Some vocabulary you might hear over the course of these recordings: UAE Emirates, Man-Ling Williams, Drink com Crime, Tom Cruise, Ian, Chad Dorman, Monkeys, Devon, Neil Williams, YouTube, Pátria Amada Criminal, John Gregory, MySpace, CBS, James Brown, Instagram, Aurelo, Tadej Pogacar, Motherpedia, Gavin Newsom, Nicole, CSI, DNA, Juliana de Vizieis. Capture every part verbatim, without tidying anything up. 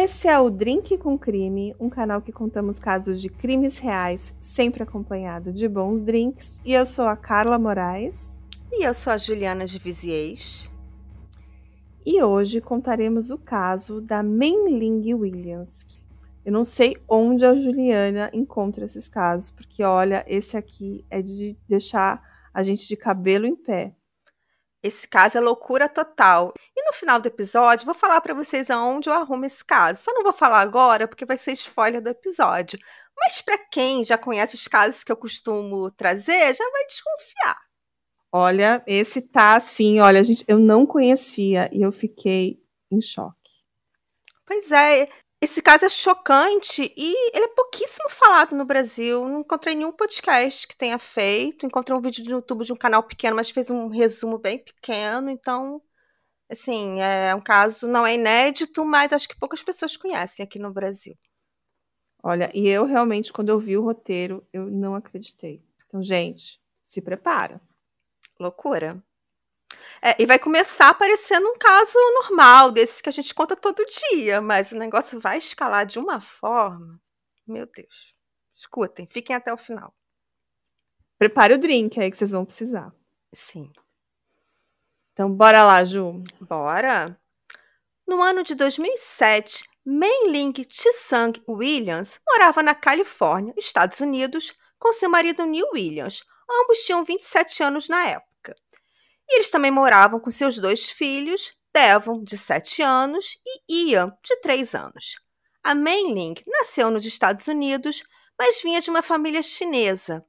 Esse é o Drink com Crime, um canal que contamos casos de crimes reais, sempre acompanhado de bons drinks. E eu sou a Carla Moraes. E eu sou a Juliana de Vizieis. E hoje contaremos o caso da Man-Ling Williams. Eu não sei onde a Juliana encontra esses casos, porque olha, esse aqui é de deixar a gente de cabelo em pé. Esse caso é loucura total. E no final do episódio, vou falar para vocês aonde eu arrumo esse caso. Só não vou falar agora, porque vai ser spoiler do episódio. Mas para quem já conhece os casos que eu costumo trazer, já vai desconfiar. Olha, esse tá assim, olha, gente, eu não conhecia e eu fiquei em choque. Pois é, esse caso é chocante e ele é pouquíssimo falado no Brasil. Não encontrei nenhum podcast que tenha feito. Encontrei um vídeo no YouTube de um canal pequeno, mas fez um resumo bem pequeno. Então, assim, é um caso, não é inédito, mas acho que poucas pessoas conhecem aqui no Brasil. Olha, e eu realmente, quando eu vi o roteiro, eu não acreditei. Então, gente, se prepara. Loucura. É, e vai começar aparecendo um caso normal, desses que a gente conta todo dia, mas o negócio vai escalar de uma forma... Meu Deus. Escutem, fiquem até o final. Prepare o drink aí que vocês vão precisar. Sim. Então, bora lá, Ju. Bora. No ano de dois mil e sete, Man-Ling Williams morava na Califórnia, Estados Unidos, com seu marido Neil Williams. Ambos tinham vinte e sete anos na época. E eles também moravam com seus dois filhos, Devon, de sete anos, e Ian, de três anos. A Man-Ling nasceu nos Estados Unidos, mas vinha de uma família chinesa.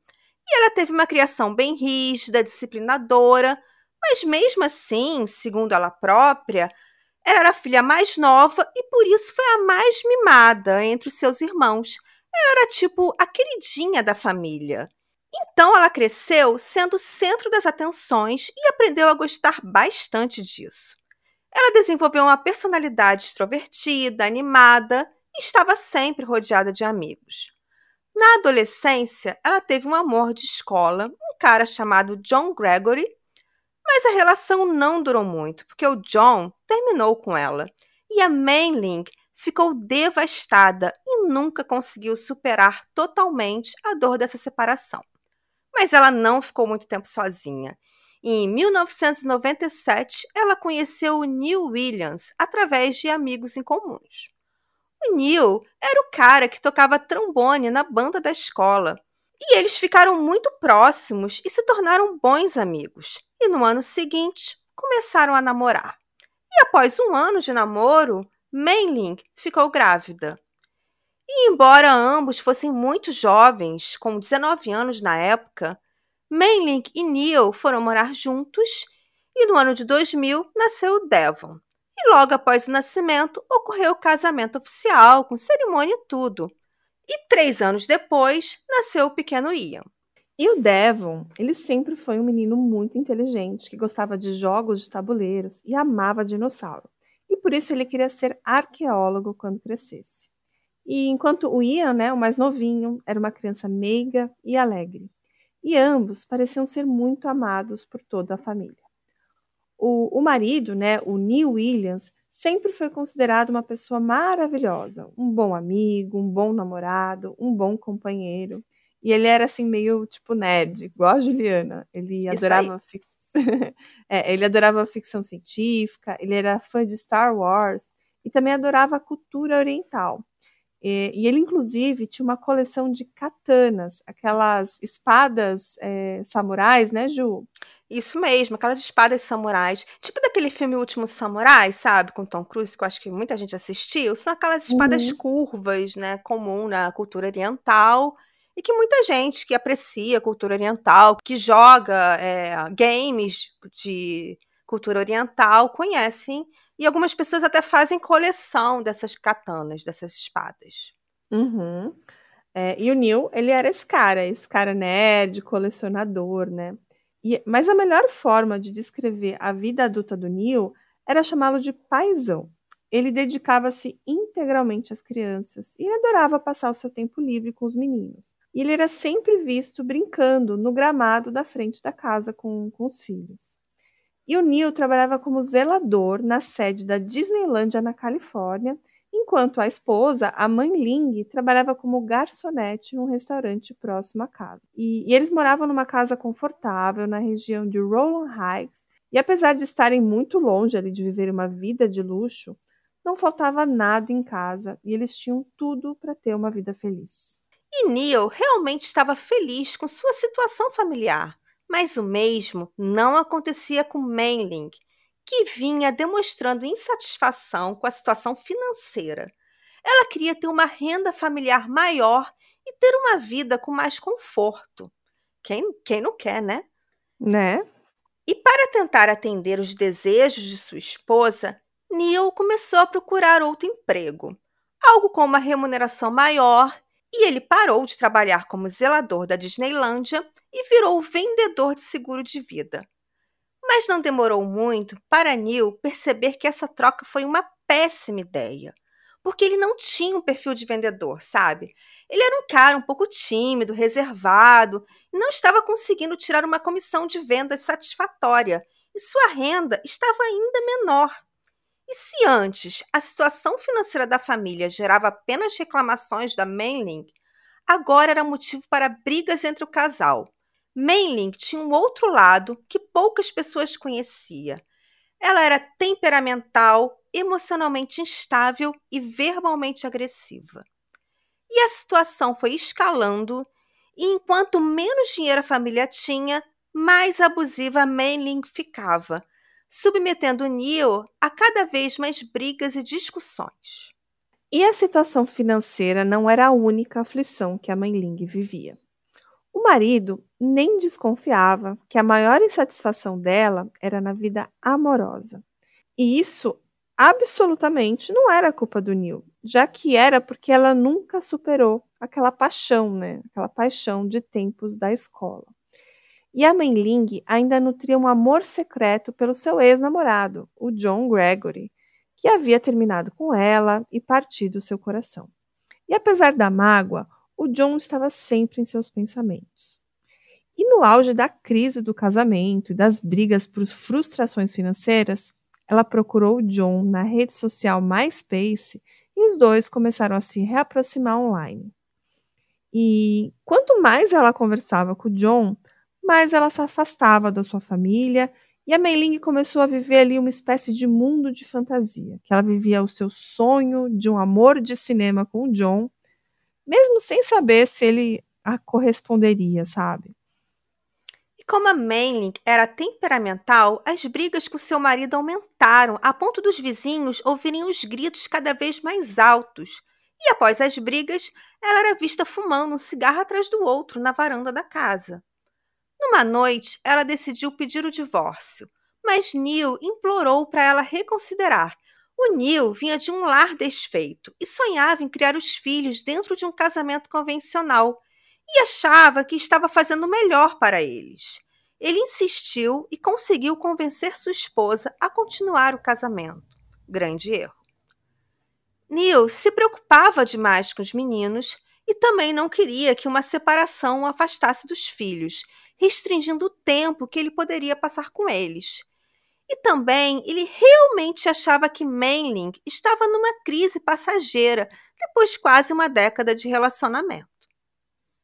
E ela teve uma criação bem rígida, disciplinadora, mas mesmo assim, segundo ela própria, ela era a filha mais nova e por isso foi a mais mimada entre os seus irmãos. Ela era tipo a queridinha da família. Então, ela cresceu sendo o centro das atenções e aprendeu a gostar bastante disso. Ela desenvolveu uma personalidade extrovertida, animada e estava sempre rodeada de amigos. Na adolescência, ela teve um amor de escola, um cara chamado John Gregory, mas a relação não durou muito, porque o John terminou com ela e a Man-Ling ficou devastada e nunca conseguiu superar totalmente a dor dessa separação. Mas ela não ficou muito tempo sozinha. Em mil novecentos e noventa e sete, ela conheceu o Neil Williams através de amigos em comuns. O Neil era o cara que tocava trombone na banda da escola, e eles ficaram muito próximos e se tornaram bons amigos. E no ano seguinte, começaram a namorar. E após um ano de namoro, Man-Ling ficou grávida. E embora ambos fossem muito jovens, com dezenove anos na época, Man-Ling e Neil foram morar juntos e no ano de dois mil nasceu o Devon. E logo após o nascimento ocorreu o casamento oficial, com cerimônia e tudo. E três anos depois nasceu o pequeno Ian. E o Devon, ele sempre foi um menino muito inteligente, que gostava de jogos de tabuleiros e amava dinossauro. E por isso ele queria ser arqueólogo quando crescesse. E enquanto o Ian, né, o mais novinho, era uma criança meiga e alegre. E ambos pareciam ser muito amados por toda a família. O, o marido, né, o Neil Williams, sempre foi considerado uma pessoa maravilhosa. Um bom amigo, um bom namorado, um bom companheiro. E ele era assim meio tipo nerd, igual a Juliana. Ele isso adorava ficção. é, ele adorava ficção científica, ele era fã de Star Wars e também adorava a cultura oriental. E, e ele, inclusive, tinha uma coleção de katanas, aquelas espadas é, samurais, né, Ju? Isso mesmo, aquelas espadas samurais. Tipo daquele filme O Último Samurai, sabe? Com Tom Cruise, que eu acho que muita gente assistiu. São aquelas espadas uhum. curvas, né? Comum na cultura oriental. E que muita gente que aprecia a cultura oriental, que joga é, games de cultura oriental, conhecem. E algumas pessoas até fazem coleção dessas katanas, dessas espadas. Uhum. É, e o Neil, ele era esse cara, esse cara nerd, colecionador, né? E, mas a melhor forma de descrever a vida adulta do Neil era chamá-lo de paizão. Ele dedicava-se integralmente às crianças e ele adorava passar o seu tempo livre com os meninos. E ele era sempre visto brincando no gramado da frente da casa com, com os filhos. E o Neil trabalhava como zelador na sede da Disneylândia na Califórnia enquanto a esposa, a mãe Ling, trabalhava como garçonete num restaurante próximo à casa. E, e eles moravam numa casa confortável na região de Rowland Heights, e apesar de estarem muito longe ali de viver uma vida de luxo, não faltava nada em casa e eles tinham tudo para ter uma vida feliz. E Neil realmente estava feliz com sua situação familiar, mas o mesmo não acontecia com Man-Ling, que vinha demonstrando insatisfação com a situação financeira. Ela queria ter uma renda familiar maior e ter uma vida com mais conforto. Quem, quem não quer, né? Né? E para tentar atender os desejos de sua esposa, Neil começou a procurar outro emprego, algo com uma remuneração maior, e ele parou de trabalhar como zelador da Disneylândia e virou vendedor de seguro de vida. Mas não demorou muito para Neil perceber que essa troca foi uma péssima ideia, porque ele não tinha um perfil de vendedor, sabe? Ele era um cara um pouco tímido, reservado, e não estava conseguindo tirar uma comissão de vendas satisfatória, e sua renda estava ainda menor. E se antes a situação financeira da família gerava apenas reclamações da Man-Ling, agora era motivo para brigas entre o casal. Man-Ling tinha um outro lado que poucas pessoas conheciam. Ela era temperamental, emocionalmente instável e verbalmente agressiva. E a situação foi escalando, e enquanto menos dinheiro a família tinha, mais abusiva a Man-Ling ficava, submetendo Neil a cada vez mais brigas e discussões. E a situação financeira não era a única aflição que a Man-Ling vivia. O marido nem desconfiava que a maior insatisfação dela era na vida amorosa. E isso absolutamente não era culpa do Neil, já que era porque ela nunca superou aquela paixão, né? Aquela paixão de tempos da escola. E a Man-Ling ainda nutria um amor secreto pelo seu ex-namorado, o John Gregory, que havia terminado com ela e partido seu coração. E apesar da mágoa, o John estava sempre em seus pensamentos. E no auge da crise do casamento e das brigas por frustrações financeiras, ela procurou o John na rede social MySpace e os dois começaram a se reaproximar online. E quanto mais ela conversava com o John, mas ela se afastava da sua família e a Man-Ling começou a viver ali uma espécie de mundo de fantasia, que ela vivia o seu sonho de um amor de cinema com o John, mesmo sem saber se ele a corresponderia, sabe? E como a Man-Ling era temperamental, as brigas com seu marido aumentaram, a ponto dos vizinhos ouvirem os gritos cada vez mais altos. E após as brigas, ela era vista fumando um cigarro atrás do outro na varanda da casa. Numa noite, ela decidiu pedir o divórcio, mas Neil implorou para ela reconsiderar. O Neil vinha de um lar desfeito e sonhava em criar os filhos dentro de um casamento convencional e achava que estava fazendo o melhor para eles. Ele insistiu e conseguiu convencer sua esposa a continuar o casamento. Grande erro. Neil se preocupava demais com os meninos e também não queria que uma separação o afastasse dos filhos, restringindo o tempo que ele poderia passar com eles. E também ele realmente achava que Man-Ling estava numa crise passageira depois de quase uma década de relacionamento.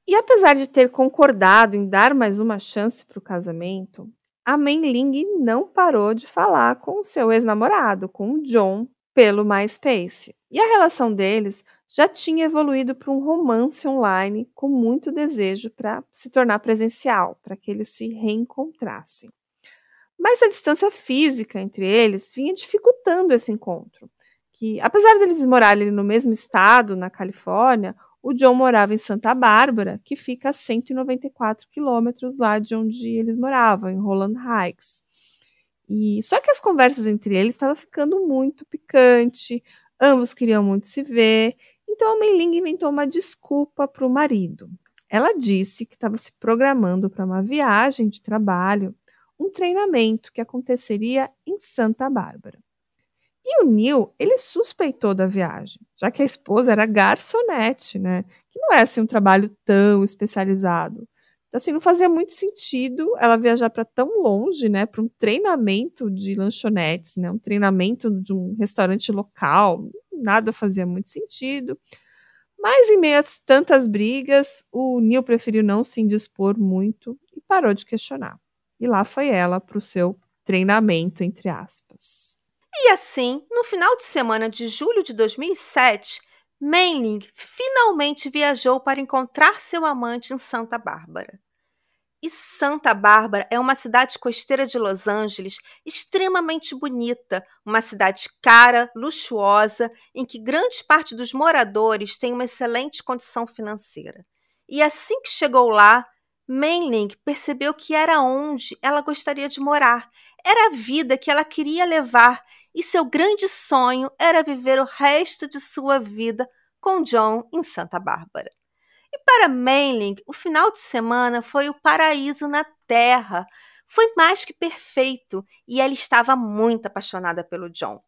E apesar de ter concordado em dar mais uma chance para o casamento, a Man-Ling não parou de falar com o seu ex-namorado, com o John, pelo MySpace. E a relação deles já tinha evoluído para um romance online com muito desejo para se tornar presencial, para que eles se reencontrassem. Mas a distância física entre eles vinha dificultando esse encontro, que apesar deles morarem no mesmo estado, na Califórnia, o John morava em Santa Bárbara, que fica a cento e noventa e quatro quilômetros lá de onde eles moravam, em Rowland Heights. E só que as conversas entre eles estavam ficando muito picante, ambos queriam muito se ver. Então, a Man-Ling inventou uma desculpa para o marido. Ela disse que estava se programando para uma viagem de trabalho, um treinamento que aconteceria em Santa Bárbara. E o Neil, ele suspeitou da viagem, já que a esposa era garçonete, né? Que não é assim um trabalho tão especializado. Então, assim, não fazia muito sentido ela viajar para tão longe, né? Para um treinamento de lanchonetes, né? Um treinamento de um restaurante local. nada fazia muito sentido. Mas em meio a tantas brigas, o Neil preferiu não se indispor muito e parou de questionar. E lá foi ela para o seu treinamento, entre aspas. E assim, no final de semana de julho de dois mil e sete, Man-Ling finalmente viajou para encontrar seu amante em Santa Bárbara. E Santa Bárbara é uma cidade costeira de Los Angeles extremamente bonita, uma cidade cara, luxuosa, em que grande parte dos moradores tem uma excelente condição financeira. E assim que chegou lá, Man-Ling percebeu que era onde ela gostaria de morar, era a vida que ela queria levar e seu grande sonho era viver o resto de sua vida com John em Santa Bárbara. E para Man-Ling, o final de semana foi o paraíso na Terra. Foi mais que perfeito e ela estava muito apaixonada pelo John.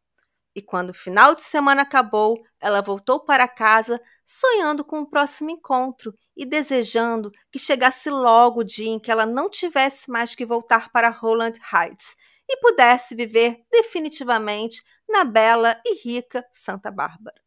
E quando o final de semana acabou, ela voltou para casa sonhando com o próximo encontro e desejando que chegasse logo o dia em que ela não tivesse mais que voltar para Rowland Heights e pudesse viver definitivamente na bela e rica Santa Bárbara.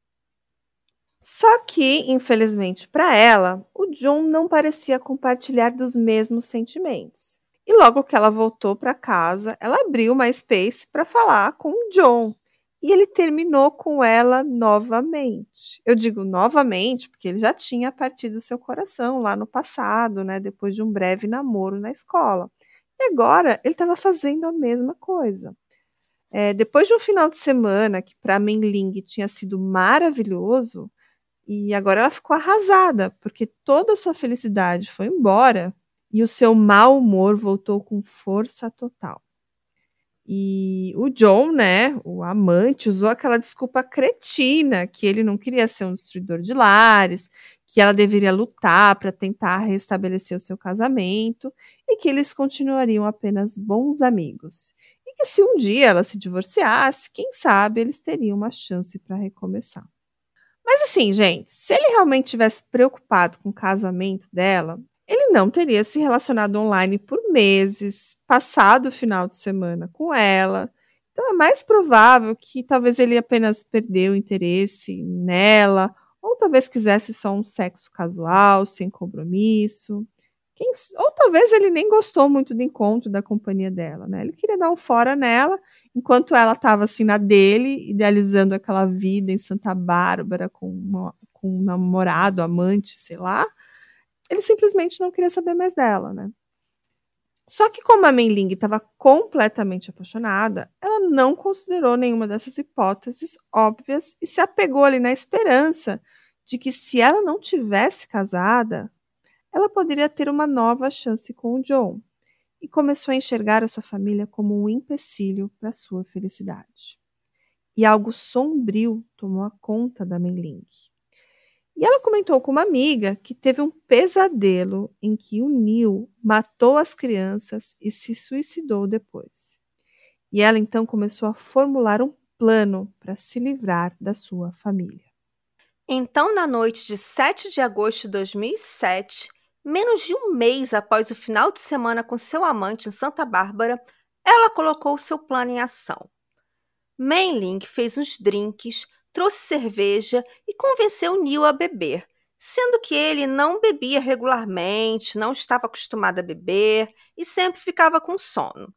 Só que, infelizmente para ela, o John não parecia compartilhar dos mesmos sentimentos. E logo que ela voltou para casa, ela abriu o MySpace para falar com o John. E ele terminou com ela novamente. Eu digo novamente porque ele já tinha partido seu coração lá no passado, né? Depois de um breve namoro na escola. E agora ele estava fazendo a mesma coisa. É, depois de um final de semana que para Man-Ling tinha sido maravilhoso, e agora ela ficou arrasada, porque toda a sua felicidade foi embora e o seu mau humor voltou com força total. E o John, né, o amante, usou aquela desculpa cretina, que ele não queria ser um destruidor de lares, que ela deveria lutar para tentar restabelecer o seu casamento e que eles continuariam apenas bons amigos. E que se um dia ela se divorciasse, quem sabe eles teriam uma chance para recomeçar. Mas assim, gente, se ele realmente tivesse preocupado com o casamento dela, ele não teria se relacionado online por meses, passado o final de semana com ela. Então é mais provável que talvez ele apenas perdeu o interesse nela, ou talvez quisesse só um sexo casual, sem compromisso. Quem, ou talvez ele nem gostou muito do encontro, da companhia dela, né? Ele queria dar um fora nela, enquanto ela estava assim na dele, idealizando aquela vida em Santa Bárbara com, uma, com um namorado, amante, sei lá. Ele simplesmente não queria saber mais dela, né? Só que como a Man-Ling estava completamente apaixonada, ela não considerou nenhuma dessas hipóteses óbvias e se apegou ali na esperança de que se ela não tivesse casada, ela poderia ter uma nova chance com o John e começou a enxergar a sua família como um empecilho para sua felicidade. E algo sombrio tomou a conta da Man-Ling. E ela comentou com uma amiga que teve um pesadelo em que o Neil matou as crianças e se suicidou depois. E ela então começou a formular um plano para se livrar da sua família. Então, na noite de sete de agosto de dois mil e sete, menos de um mês após o final de semana com seu amante em Santa Bárbara, ela colocou seu plano em ação. Man-Ling fez uns drinks, trouxe cerveja e convenceu Neil a beber, sendo que ele não bebia regularmente, não estava acostumado a beber e sempre ficava com sono.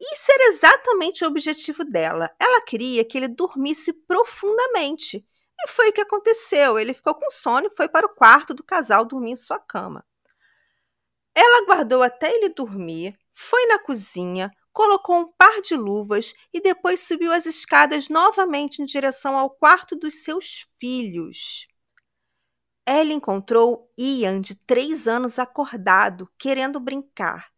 E isso era exatamente o objetivo dela. Ela queria que ele dormisse profundamente. E foi o que aconteceu. Ele ficou com sono e foi para o quarto do casal dormir em sua cama. Ela aguardou até ele dormir, foi na cozinha, colocou um par de luvas e depois subiu as escadas novamente em direção ao quarto dos seus filhos. Ela encontrou Ian, de três anos, acordado, querendo brincar.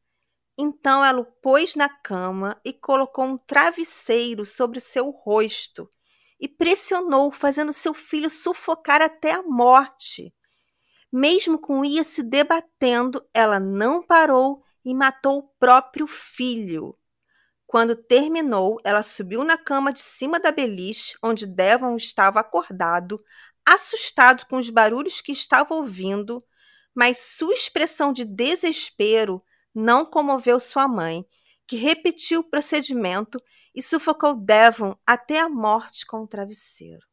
Então ela o pôs na cama e colocou um travesseiro sobre seu rosto e pressionou, fazendo seu filho sufocar até a morte. Mesmo com Ian se debatendo, ela não parou e matou o próprio filho. Quando terminou, ela subiu na cama de cima da beliche, onde Devon estava acordado, assustado com os barulhos que estava ouvindo, mas sua expressão de desespero não comoveu sua mãe, que repetiu o procedimento e sufocou Devon até a morte com o travesseiro.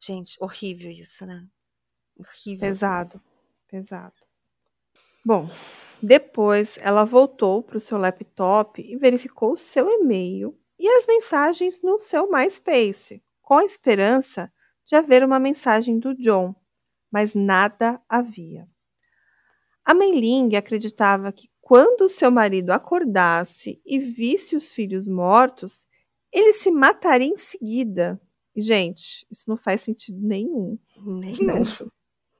Gente, horrível isso, né? Horrível. Pesado, pesado. Bom, depois ela voltou para o seu laptop e verificou o seu e-mail e as mensagens no seu MySpace, com a esperança de haver uma mensagem do John, mas nada havia. A Man-Ling acreditava que quando seu marido acordasse e visse os filhos mortos, ele se mataria em seguida. Gente, isso não faz sentido nenhum. Nenhum.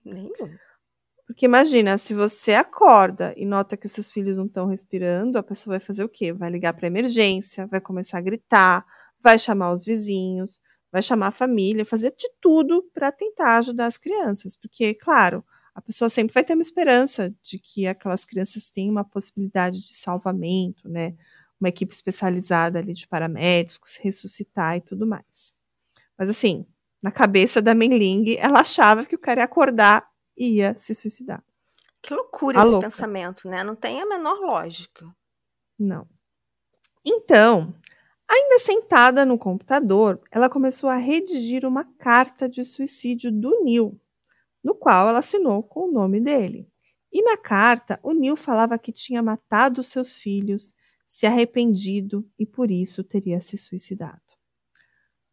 Nenhum. Porque imagina, se você acorda e nota que os seus filhos não estão respirando, a pessoa vai fazer o quê? Vai ligar para emergência, vai começar a gritar, vai chamar os vizinhos, vai chamar a família, fazer de tudo para tentar ajudar as crianças. Porque, claro, a pessoa sempre vai ter uma esperança de que aquelas crianças tenham uma possibilidade de salvamento, né? Uma equipe especializada ali de paramédicos, ressuscitar e tudo mais. Mas assim, na cabeça da Man-Ling, ela achava que o cara ia acordar e ia se suicidar. Que loucura a esse louca. pensamento, né? Não tem a menor lógica. Não. Então, ainda sentada no computador, ela começou a redigir uma carta de suicídio do Neil, no qual ela assinou com o nome dele. E na carta, o Neil falava que tinha matado seus filhos, se arrependido e por isso teria se suicidado.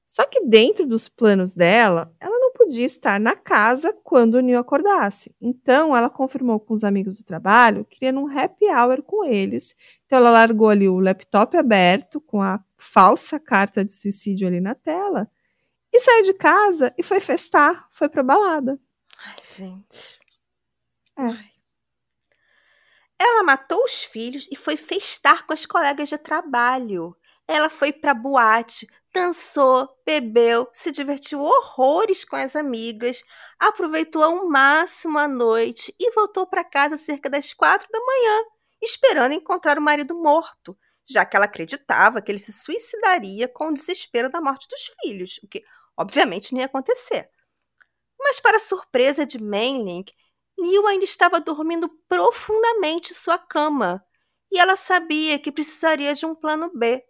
Só que dentro dos planos dela, ela não podia estar na casa quando o Neil acordasse. Então, ela confirmou com os amigos do trabalho, querendo um happy hour com eles. Então, ela largou ali o laptop aberto, com a falsa carta de suicídio ali na tela, e saiu de casa e foi festar, foi pra balada. Ai, gente. É. Ai. Ela matou os filhos e foi festar com as colegas de trabalho. Ela foi pra boate, dançou, bebeu, se divertiu horrores com as amigas, aproveitou ao máximo a noite e voltou para casa cerca das quatro da manhã, esperando encontrar o marido morto, já que ela acreditava que ele se suicidaria com o desespero da morte dos filhos, o que obviamente não ia acontecer. Mas para a surpresa de Man-Ling, Neil ainda estava dormindo profundamente em sua cama e ela sabia que precisaria de um plano B.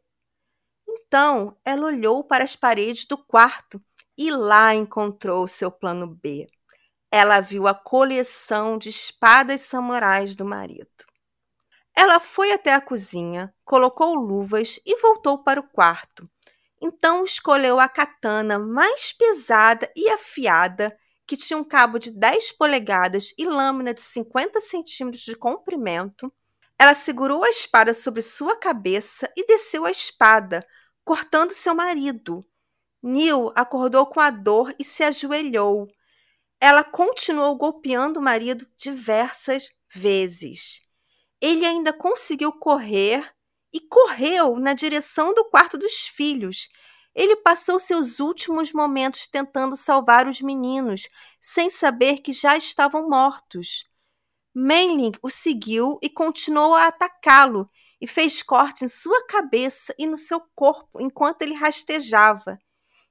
Então, ela olhou para as paredes do quarto e lá encontrou o seu plano B. Ela viu a coleção de espadas samurais do marido. Ela foi até a cozinha, colocou luvas e voltou para o quarto. Então, escolheu a katana mais pesada e afiada, que tinha um cabo de dez polegadas e lâmina de cinquenta centímetros de comprimento. Ela segurou a espada sobre sua cabeça e desceu a espada, cortando seu marido. Neil acordou com a dor e se ajoelhou. Ela continuou golpeando o marido diversas vezes. Ele ainda conseguiu correr e correu na direção do quarto dos filhos. Ele passou seus últimos momentos tentando salvar os meninos, sem saber que já estavam mortos. Man-Ling o seguiu e continuou a atacá-lo e fez cortes em sua cabeça e no seu corpo enquanto ele rastejava.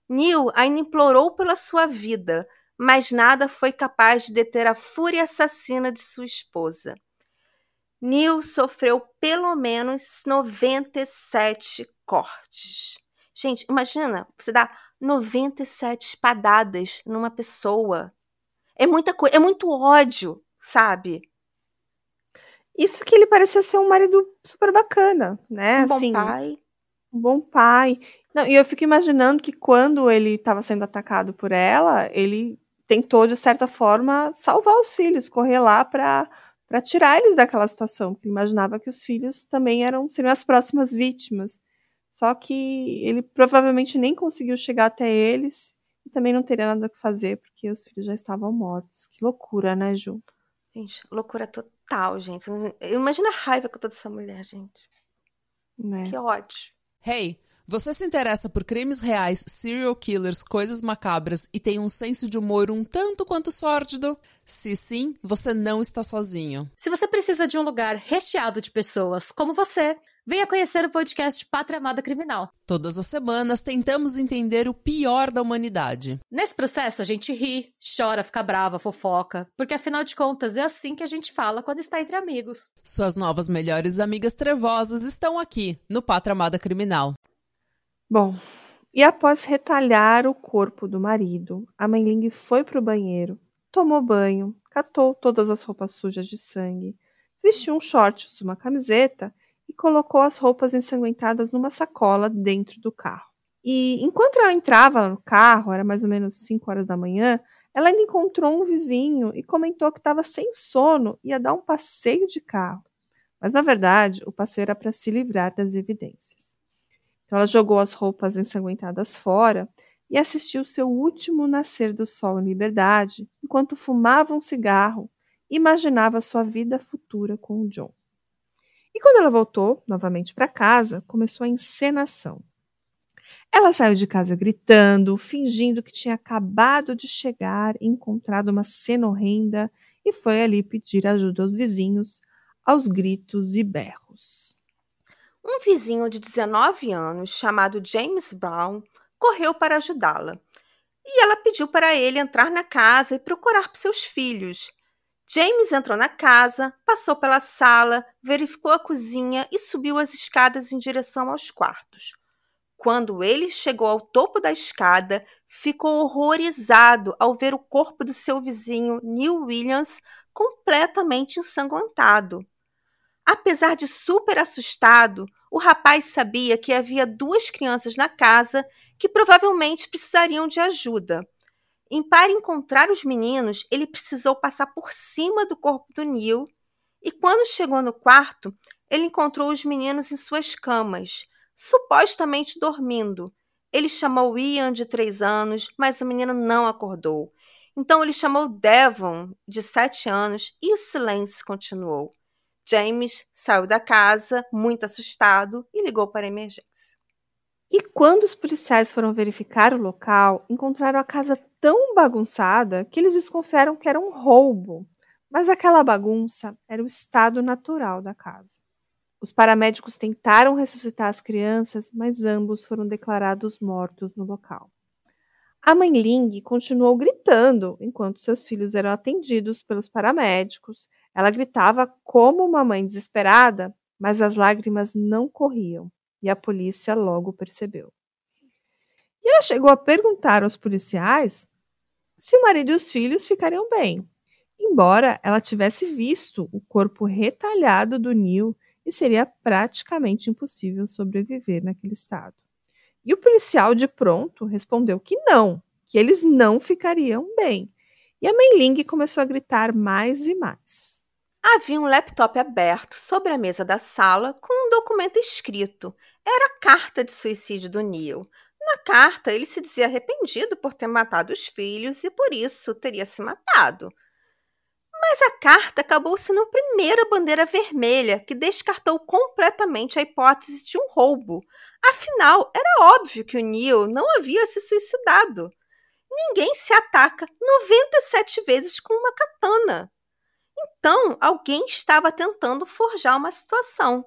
Neil ainda implorou pela sua vida, mas nada foi capaz de deter a fúria assassina de sua esposa. Neil sofreu pelo menos noventa e sete cortes. Gente, imagina, você dá noventa e sete espadadas numa pessoa. É muita coisa, é muito ódio, sabe? Isso que ele parecia ser um marido super bacana, né? Um bom assim, pai. Um bom pai. Não, e eu fico imaginando que quando ele estava sendo atacado por ela, ele tentou, de certa forma, salvar os filhos, correr lá para para tirar eles daquela situação, porque ele imaginava que os filhos também eram, seriam as próximas vítimas. Só que ele provavelmente nem conseguiu chegar até eles e também não teria nada o que fazer, porque os filhos já estavam mortos. Que loucura, né, Ju? Gente, loucura total, gente. Imagina a raiva que eu tô dessa mulher, gente. Né? Que ódio. Hey, você se interessa por crimes reais, serial killers, coisas macabras e tem um senso de humor um tanto quanto sórdido? Se sim, você não está sozinho. Se você precisa de um lugar recheado de pessoas como você, venha conhecer o podcast Pátria Amada Criminal. Todas as semanas tentamos entender o pior da humanidade. Nesse processo a gente ri, chora, fica brava, fofoca, porque afinal de contas é assim que a gente fala quando está entre amigos. Suas novas melhores amigas trevosas estão aqui no Pátria Amada Criminal. Bom, E após retalhar o corpo do marido, a Man-Ling foi para o banheiro, tomou banho, catou todas as roupas sujas de sangue, vestiu um shorts e uma camiseta e colocou as roupas ensanguentadas numa sacola dentro do carro. E enquanto ela entrava no carro, era mais ou menos cinco horas da manhã, ela ainda encontrou um vizinho e comentou que estava sem sono e ia dar um passeio de carro. Mas, na verdade, o passeio era para se livrar das evidências. Então, ela jogou as roupas ensanguentadas fora e assistiu seu último nascer do sol em liberdade, enquanto fumava um cigarro e imaginava sua vida futura com o John. E quando ela voltou novamente para casa, começou a encenação. Ela saiu de casa gritando, fingindo que tinha acabado de chegar e encontrado uma cena horrenda e foi ali pedir ajuda aos vizinhos, aos gritos e berros. Um vizinho de dezenove anos, chamado James Brown, correu para ajudá-la e ela pediu para ele entrar na casa e procurar por seus filhos. James entrou na casa, passou pela sala, verificou a cozinha e subiu as escadas em direção aos quartos. Quando ele chegou ao topo da escada, ficou horrorizado ao ver o corpo do seu vizinho, Neil Williams, completamente ensanguentado. Apesar de super assustado, o rapaz sabia que havia duas crianças na casa que provavelmente precisariam de ajuda. E para encontrar os meninos, ele precisou passar por cima do corpo do Neil e quando chegou no quarto, ele encontrou os meninos em suas camas, supostamente dormindo. Ele chamou Ian, de três anos, mas o menino não acordou. Então ele chamou Devon, de sete anos, e o silêncio continuou. James saiu da casa, muito assustado, e ligou para a emergência. E quando os policiais foram verificar o local, encontraram a casa tão bagunçada que eles desconfiaram que era um roubo. Mas aquela bagunça era o estado natural da casa. Os paramédicos tentaram ressuscitar as crianças, mas ambos foram declarados mortos no local. A Man-Ling continuou gritando enquanto seus filhos eram atendidos pelos paramédicos. Ela gritava como uma mãe desesperada, mas as lágrimas não corriam e a polícia logo percebeu. E ela chegou a perguntar aos policiais se o marido e os filhos ficariam bem, embora ela tivesse visto o corpo retalhado do Neil e seria praticamente impossível sobreviver naquele estado. E o policial, de pronto, respondeu que não, que eles não ficariam bem. E a Man-Ling começou a gritar mais e mais. Havia um laptop aberto sobre a mesa da sala com um documento escrito. Era a carta de suicídio do Neil. Na carta, ele se dizia arrependido por ter matado os filhos e, por isso, teria se matado. Mas a carta acabou sendo a primeira bandeira vermelha que descartou completamente a hipótese de um roubo. Afinal, era óbvio que o Neil não havia se suicidado. Ninguém se ataca noventa e sete vezes com uma katana. Então, alguém estava tentando forjar uma situação.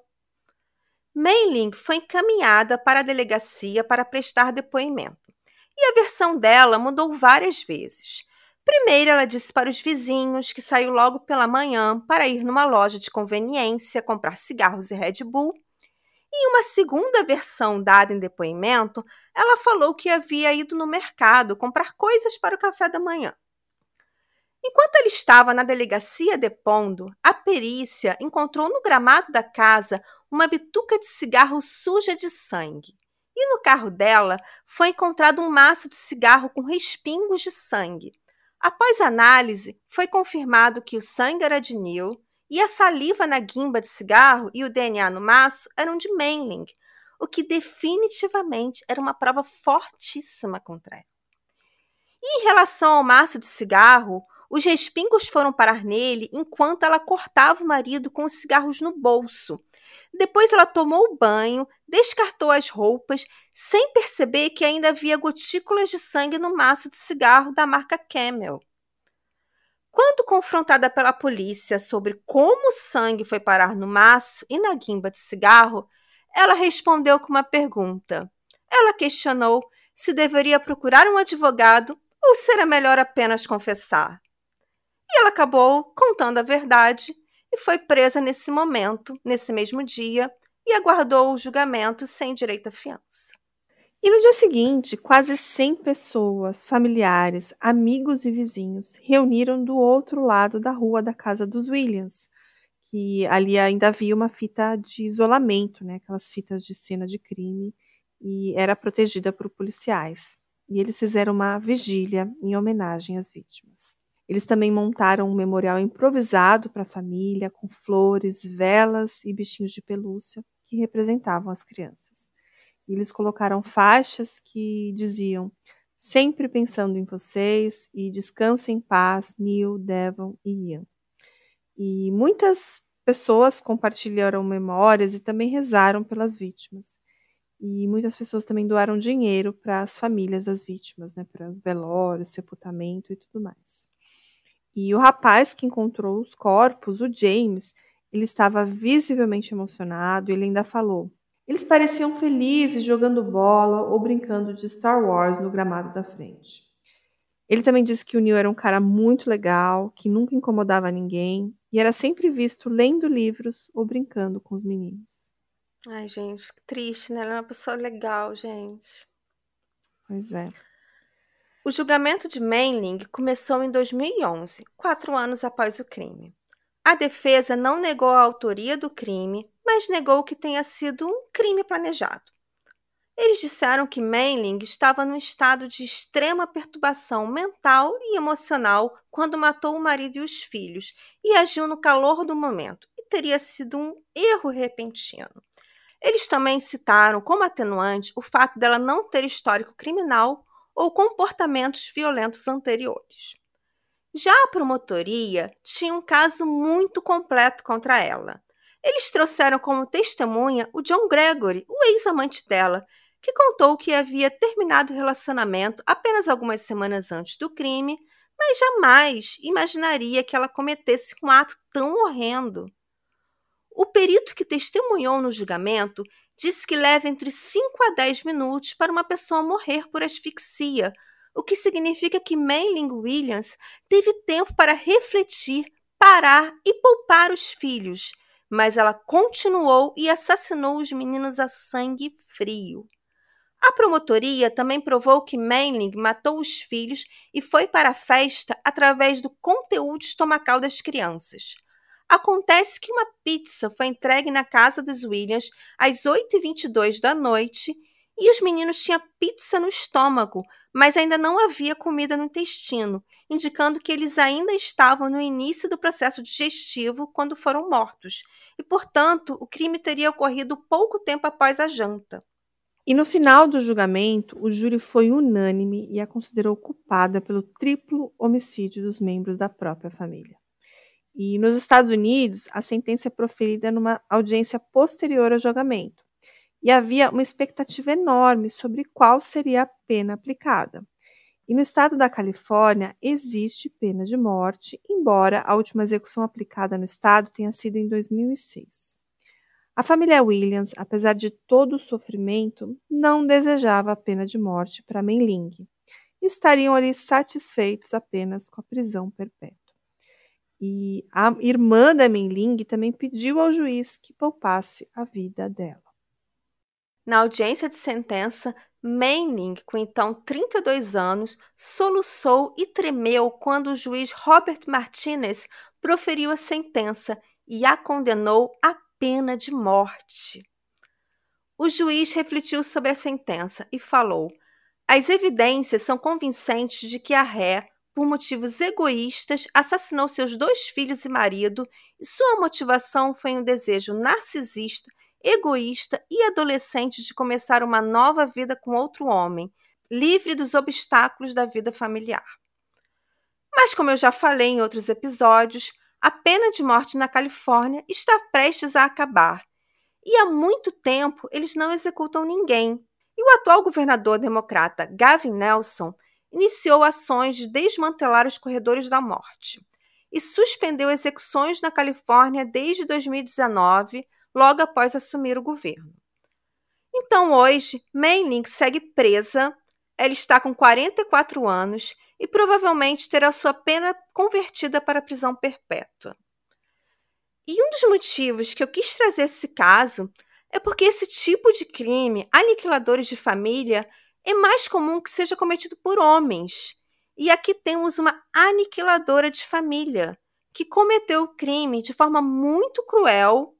Man-Ling foi encaminhada para a delegacia para prestar depoimento. E a versão dela mudou várias vezes. Primeiro, ela disse para os vizinhos que saiu logo pela manhã para ir numa loja de conveniência comprar cigarros e Red Bull. Em uma segunda versão dada em depoimento, ela falou que havia ido no mercado comprar coisas para o café da manhã. Enquanto ela estava na delegacia depondo, a perícia encontrou no gramado da casa uma bituca de cigarro suja de sangue. E no carro dela foi encontrado um maço de cigarro com respingos de sangue. Após análise, foi confirmado que o sangue era de Neil e a saliva na guimba de cigarro e o D N A no maço eram de Man-Ling, o que definitivamente era uma prova fortíssima contra ela. E em relação ao maço de cigarro, os respingos foram parar nele enquanto ela cortava o marido com os cigarros no bolso. Depois ela tomou o banho, descartou as roupas, sem perceber que ainda havia gotículas de sangue no maço de cigarro da marca Camel. Quando confrontada pela polícia sobre como o sangue foi parar no maço e na guimba de cigarro, ela respondeu com uma pergunta. Ela questionou se deveria procurar um advogado ou será melhor apenas confessar. E ela acabou contando a verdade e foi presa nesse momento, nesse mesmo dia, e aguardou o julgamento sem direito à fiança. E no dia seguinte, quase cem pessoas, familiares, amigos e vizinhos reuniram do outro lado da rua da casa dos Williams, que ali ainda havia uma fita de isolamento, né? Aquelas fitas de cena de crime, e era protegida por policiais. E eles fizeram uma vigília em homenagem às vítimas. Eles também montaram um memorial improvisado para a família, com flores, velas e bichinhos de pelúcia que representavam as crianças. E eles colocaram faixas que diziam: sempre pensando em vocês, e descansem em paz, Neil, Devon e Ian. E muitas pessoas compartilharam memórias e também rezaram pelas vítimas. E muitas pessoas também doaram dinheiro para as famílias das vítimas, né, para os velórios, sepultamento e tudo mais. E o rapaz que encontrou os corpos, o James, ele estava visivelmente emocionado e ele ainda falou: eles pareciam felizes jogando bola ou brincando de Star Wars no gramado da frente. Ele também disse que o Neil era um cara muito legal, que nunca incomodava ninguém e era sempre visto lendo livros ou brincando com os meninos. Ai, gente, que triste, né? Ela é uma pessoa legal, gente. Pois é. O julgamento de Man-Ling começou em dois mil e onze, quatro anos após o crime. A defesa não negou a autoria do crime, mas negou que tenha sido um crime planejado. Eles disseram que Man-Ling estava num estado de extrema perturbação mental e emocional quando matou o marido e os filhos e agiu no calor do momento, e teria sido um erro repentino. Eles também citaram como atenuante o fato dela não ter histórico criminal ou comportamentos violentos anteriores. Já a promotoria tinha um caso muito completo contra ela. Eles trouxeram como testemunha o John Gregory, o ex-amante dela, que contou que havia terminado o relacionamento apenas algumas semanas antes do crime, mas jamais imaginaria que ela cometesse um ato tão horrendo. O perito que testemunhou no julgamento disse que leva entre cinco a dez minutos para uma pessoa morrer por asfixia, o que significa que Man-Ling Williams teve tempo para refletir, parar e poupar os filhos, mas ela continuou e assassinou os meninos a sangue frio. A promotoria também provou que Man-Ling matou os filhos e foi para a festa através do conteúdo estomacal das crianças. Acontece que uma pizza foi entregue na casa dos Williams às oito e vinte e dois da noite e os meninos tinham pizza no estômago, mas ainda não havia comida no intestino, indicando que eles ainda estavam no início do processo digestivo quando foram mortos, e, portanto, o crime teria ocorrido pouco tempo após a janta. E no final do julgamento, o júri foi unânime e a considerou culpada pelo triplo homicídio dos membros da própria família. E nos Estados Unidos, a sentença é proferida numa audiência posterior ao julgamento. E havia uma expectativa enorme sobre qual seria a pena aplicada. E no estado da Califórnia, existe pena de morte, embora a última execução aplicada no estado tenha sido em dois mil e seis. A família Williams, apesar de todo o sofrimento, não desejava a pena de morte para Man-Ling. Estariam ali satisfeitos apenas com a prisão perpétua. E a irmã da Man-Ling também pediu ao juiz que poupasse a vida dela. Na audiência de sentença, Man-Ling, com então trinta e dois anos, soluçou e tremeu quando o juiz Robert Martinez proferiu a sentença e a condenou à pena de morte. O juiz refletiu sobre a sentença e falou: as evidências são convincentes de que a ré, por motivos egoístas, assassinou seus dois filhos e marido, e sua motivação foi um desejo narcisista, egoísta e adolescente de começar uma nova vida com outro homem, livre dos obstáculos da vida familiar. Mas, como eu já falei em outros episódios, a pena de morte na Califórnia está prestes a acabar, e há muito tempo eles não executam ninguém, e o atual governador democrata Gavin Newsom iniciou ações de desmantelar os corredores da morte e suspendeu execuções na Califórnia desde dois mil e dezenove, logo após assumir o governo. Então hoje, Man-Ling segue presa, ela está com quarenta e quatro anos e provavelmente terá sua pena convertida para prisão perpétua. E um dos motivos que eu quis trazer esse caso é porque esse tipo de crime, aniquiladores de família, é mais comum que seja cometido por homens. E aqui temos uma aniquiladora de família, que cometeu o crime de forma muito cruel.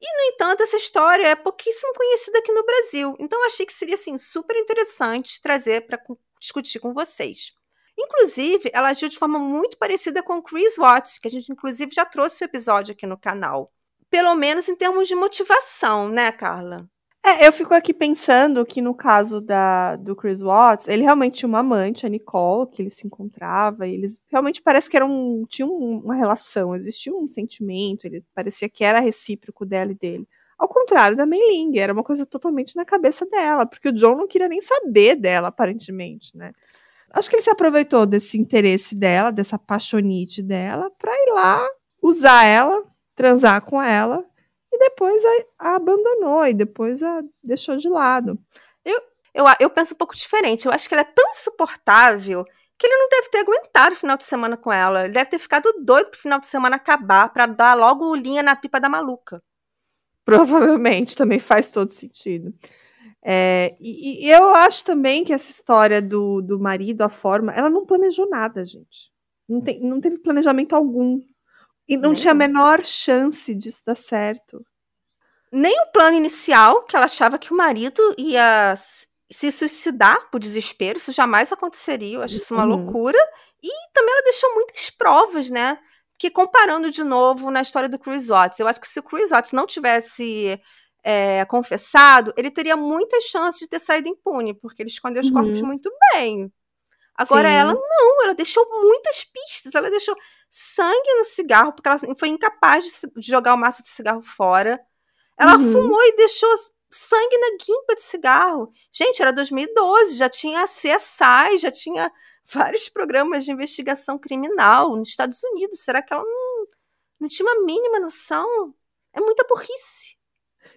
E, no entanto, essa história é pouquíssimo conhecida aqui no Brasil. Então, achei que seria assim, super interessante trazer para discutir com vocês. Inclusive, ela agiu de forma muito parecida com Chris Watts, que a gente, inclusive, já trouxe o episódio aqui no canal. Pelo menos em termos de motivação, né, Carla? É, eu fico aqui pensando que no caso da, do Chris Watts, ele realmente tinha uma amante, a Nicole, que ele se encontrava, e eles realmente parece que eram, tinham uma relação, existia um sentimento, ele parecia que era recíproco dela e dele. Ao contrário da Man-Ling, era uma coisa totalmente na cabeça dela, porque o John não queria nem saber dela, aparentemente, né? Acho que ele se aproveitou desse interesse dela, dessa paixonite dela, pra ir lá, usar ela, transar com ela, e depois a, a abandonou, e depois a deixou de lado. Eu, eu, eu penso um pouco diferente. Eu acho que ela é tão insuportável que ele não deve ter aguentado o final de semana com ela. Ele deve ter ficado doido pro final de semana acabar, pra dar logo linha na pipa da maluca. Provavelmente, também faz todo sentido. É, e, e eu acho também que essa história do, do marido, a forma, ela não planejou nada, gente. Não, tem, não teve planejamento algum. E não Nem tinha a menor chance disso dar certo. Nem o plano inicial, que ela achava que o marido ia se suicidar por desespero, isso jamais aconteceria, eu acho isso uma uhum. loucura. E também ela deixou muitas provas, né? Porque comparando de novo na história do Chris Watts, eu acho que se o Chris Watts não tivesse é, confessado, ele teria muitas chances de ter saído impune, porque ele escondeu os uhum. corpos muito bem. Agora, Sim. ela não, ela deixou muitas pistas, ela deixou sangue no cigarro, porque ela foi incapaz de, de jogar o maço de cigarro fora. Ela uhum. fumou e deixou sangue na guimpa de cigarro. Gente, era dois mil e doze, já tinha C S I, já tinha vários programas de investigação criminal nos Estados Unidos. Será que ela não, não tinha uma mínima noção? É muita burrice.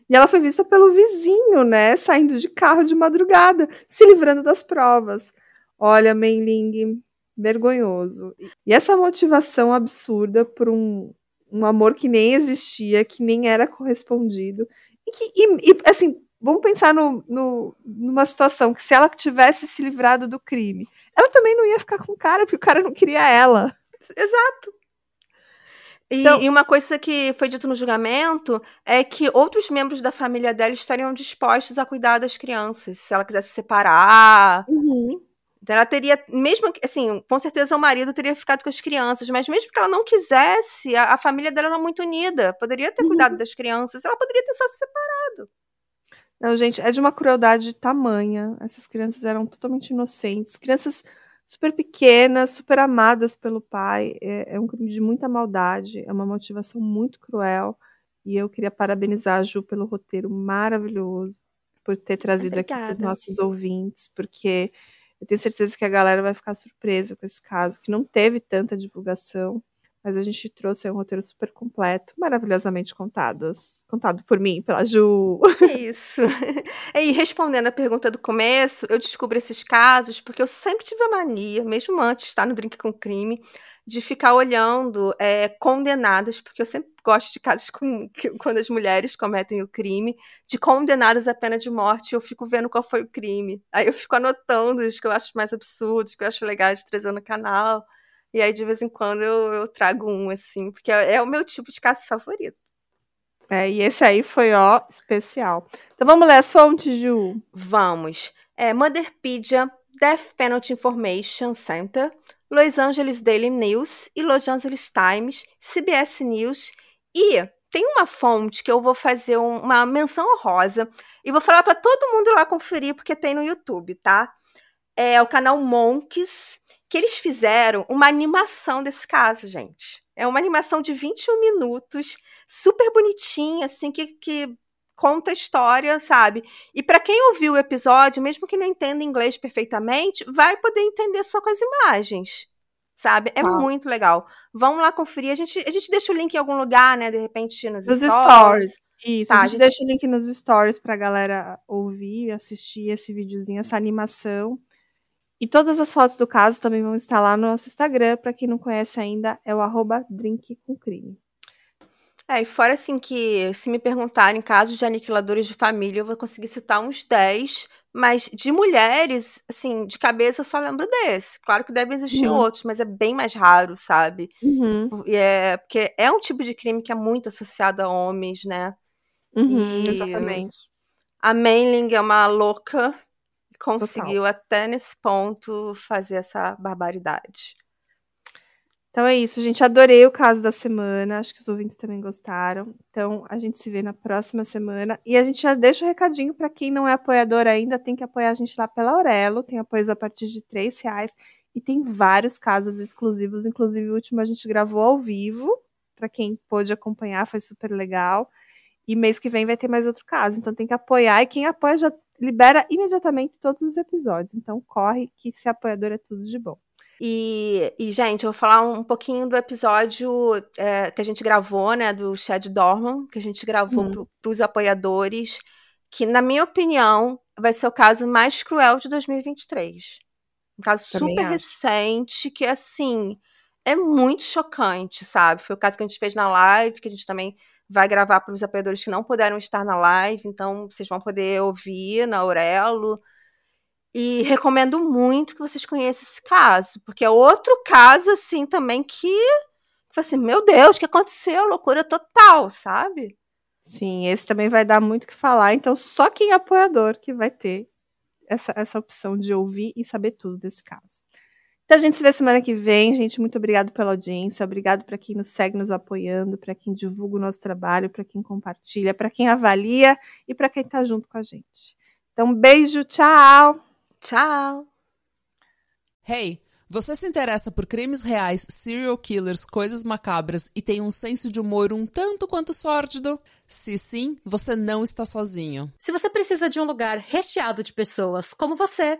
E ela foi vista pelo vizinho, né, saindo de carro de madrugada, se livrando das provas. Olha, Man-Ling, vergonhoso. E essa motivação absurda por um, um amor que nem existia, que nem era correspondido. E, que, e, e assim, vamos pensar no, no, numa situação que se ela tivesse se livrado do crime, ela também não ia ficar com o cara, porque o cara não queria ela. Exato. E, então, e uma coisa que foi dito no julgamento é que outros membros da família dela estariam dispostos a cuidar das crianças, se ela quisesse se separar. Uhum. Ela teria, mesmo assim, com certeza o marido teria ficado com as crianças, mas mesmo que ela não quisesse, a, a família dela era muito unida, poderia ter uhum. cuidado das crianças, ela poderia ter só se separado. Não, gente, é de uma crueldade tamanha, essas crianças eram totalmente inocentes, crianças super pequenas, super amadas pelo pai, é, é um crime de muita maldade, é uma motivação muito cruel, e eu queria parabenizar a Ju pelo roteiro maravilhoso, por ter trazido Obrigada, aqui para os nossos ouvintes, porque eu tenho certeza que a galera vai ficar surpresa com esse caso, que não teve tanta divulgação, mas a gente trouxe um roteiro super completo, maravilhosamente contadas, contado por mim, pela Ju. Isso. E respondendo a pergunta do começo, eu descubro esses casos porque eu sempre tive a mania, mesmo antes de estar no Drink com Crime, de ficar olhando é, condenados, porque eu sempre gosto de casos com, que, quando as mulheres cometem o crime, de condenados à pena de morte, eu fico vendo qual foi o crime. Aí eu fico anotando os que eu acho mais absurdos, que eu acho legais de trazer no canal. E aí, de vez em quando, eu, eu trago um, assim, porque é, é o meu tipo de caso favorito. É, e esse aí foi, ó, especial. Então vamos ler as fontes, Ju? Vamos. É, Motherpedia, Death Penalty Information Center, Los Angeles Daily News e Los Angeles Times, C B S News. E tem uma fonte que eu vou fazer um, uma menção honrosa e vou falar para todo mundo lá conferir, porque tem no YouTube, tá? É o canal Monkeys, que eles fizeram uma animação desse caso, gente. É uma animação de vinte e um minutos, super bonitinha, assim, que... que conta a história, sabe? E para quem ouviu o episódio, mesmo que não entenda inglês perfeitamente, vai poder entender só com as imagens, sabe? É ah. muito legal. Vamos lá conferir. A gente, a gente deixa o link em algum lugar, né? De repente, nos, nos stories. stories. Isso, tá, a, gente a gente deixa o link nos stories pra galera ouvir, assistir esse videozinho, essa animação. E todas as fotos do caso também vão estar lá no nosso Instagram. Para quem não conhece ainda, é o arroba Drink com Crime. É, e fora assim que, se me perguntarem casos de aniquiladores de família, eu vou conseguir citar uns dez, mas de mulheres, assim, de cabeça eu só lembro desse. Claro que devem existir uhum. outros, mas é bem mais raro, sabe? Uhum. E é, porque é um tipo de crime que é muito associado a homens, né? Uhum, e... Exatamente. A Man-Ling é uma louca e conseguiu Total. até nesse ponto fazer essa barbaridade. Então é isso, gente. Adorei o caso da semana. Acho que os ouvintes também gostaram. Então, a gente se vê na próxima semana. E a gente já deixa o um recadinho para quem não é apoiador ainda. Tem que apoiar a gente lá pela Aurelo. Tem apoios a partir de três reais. E tem vários casos exclusivos. Inclusive, o último a gente gravou ao vivo. Para quem pôde acompanhar, foi super legal. E mês que vem vai ter mais outro caso. Então, tem que apoiar. E quem apoia já libera imediatamente todos os episódios. Então, corre que ser apoiador é tudo de bom. E, e, gente, eu vou falar um pouquinho do episódio é, que a gente gravou, né, do Chad Dorman, que a gente gravou hum. para os apoiadores, que, na minha opinião, vai ser o caso mais cruel de dois mil e vinte e três. Um caso Também super acho. recente, que, assim, é muito chocante, sabe? Foi o caso que a gente fez na live, que a gente também vai gravar para os apoiadores que não puderam estar na live, então vocês vão poder ouvir na Aurelo. E recomendo muito que vocês conheçam esse caso, porque é outro caso, assim, também que... assim, meu Deus, o que aconteceu? Loucura total, sabe? Sim, esse também vai dar muito o que falar, então só quem é apoiador que vai ter essa, essa opção de ouvir e saber tudo desse caso. Então a gente se vê semana que vem, gente. Muito obrigado pela audiência, obrigado para quem nos segue nos apoiando, para quem divulga o nosso trabalho, para quem compartilha, para quem avalia e para quem tá junto com a gente. Então, beijo, tchau! Tchau! Hey, você se interessa por crimes reais, serial killers, coisas macabras e tem um senso de humor um tanto quanto sórdido? Se sim, você não está sozinho. Se você precisa de um lugar recheado de pessoas como você,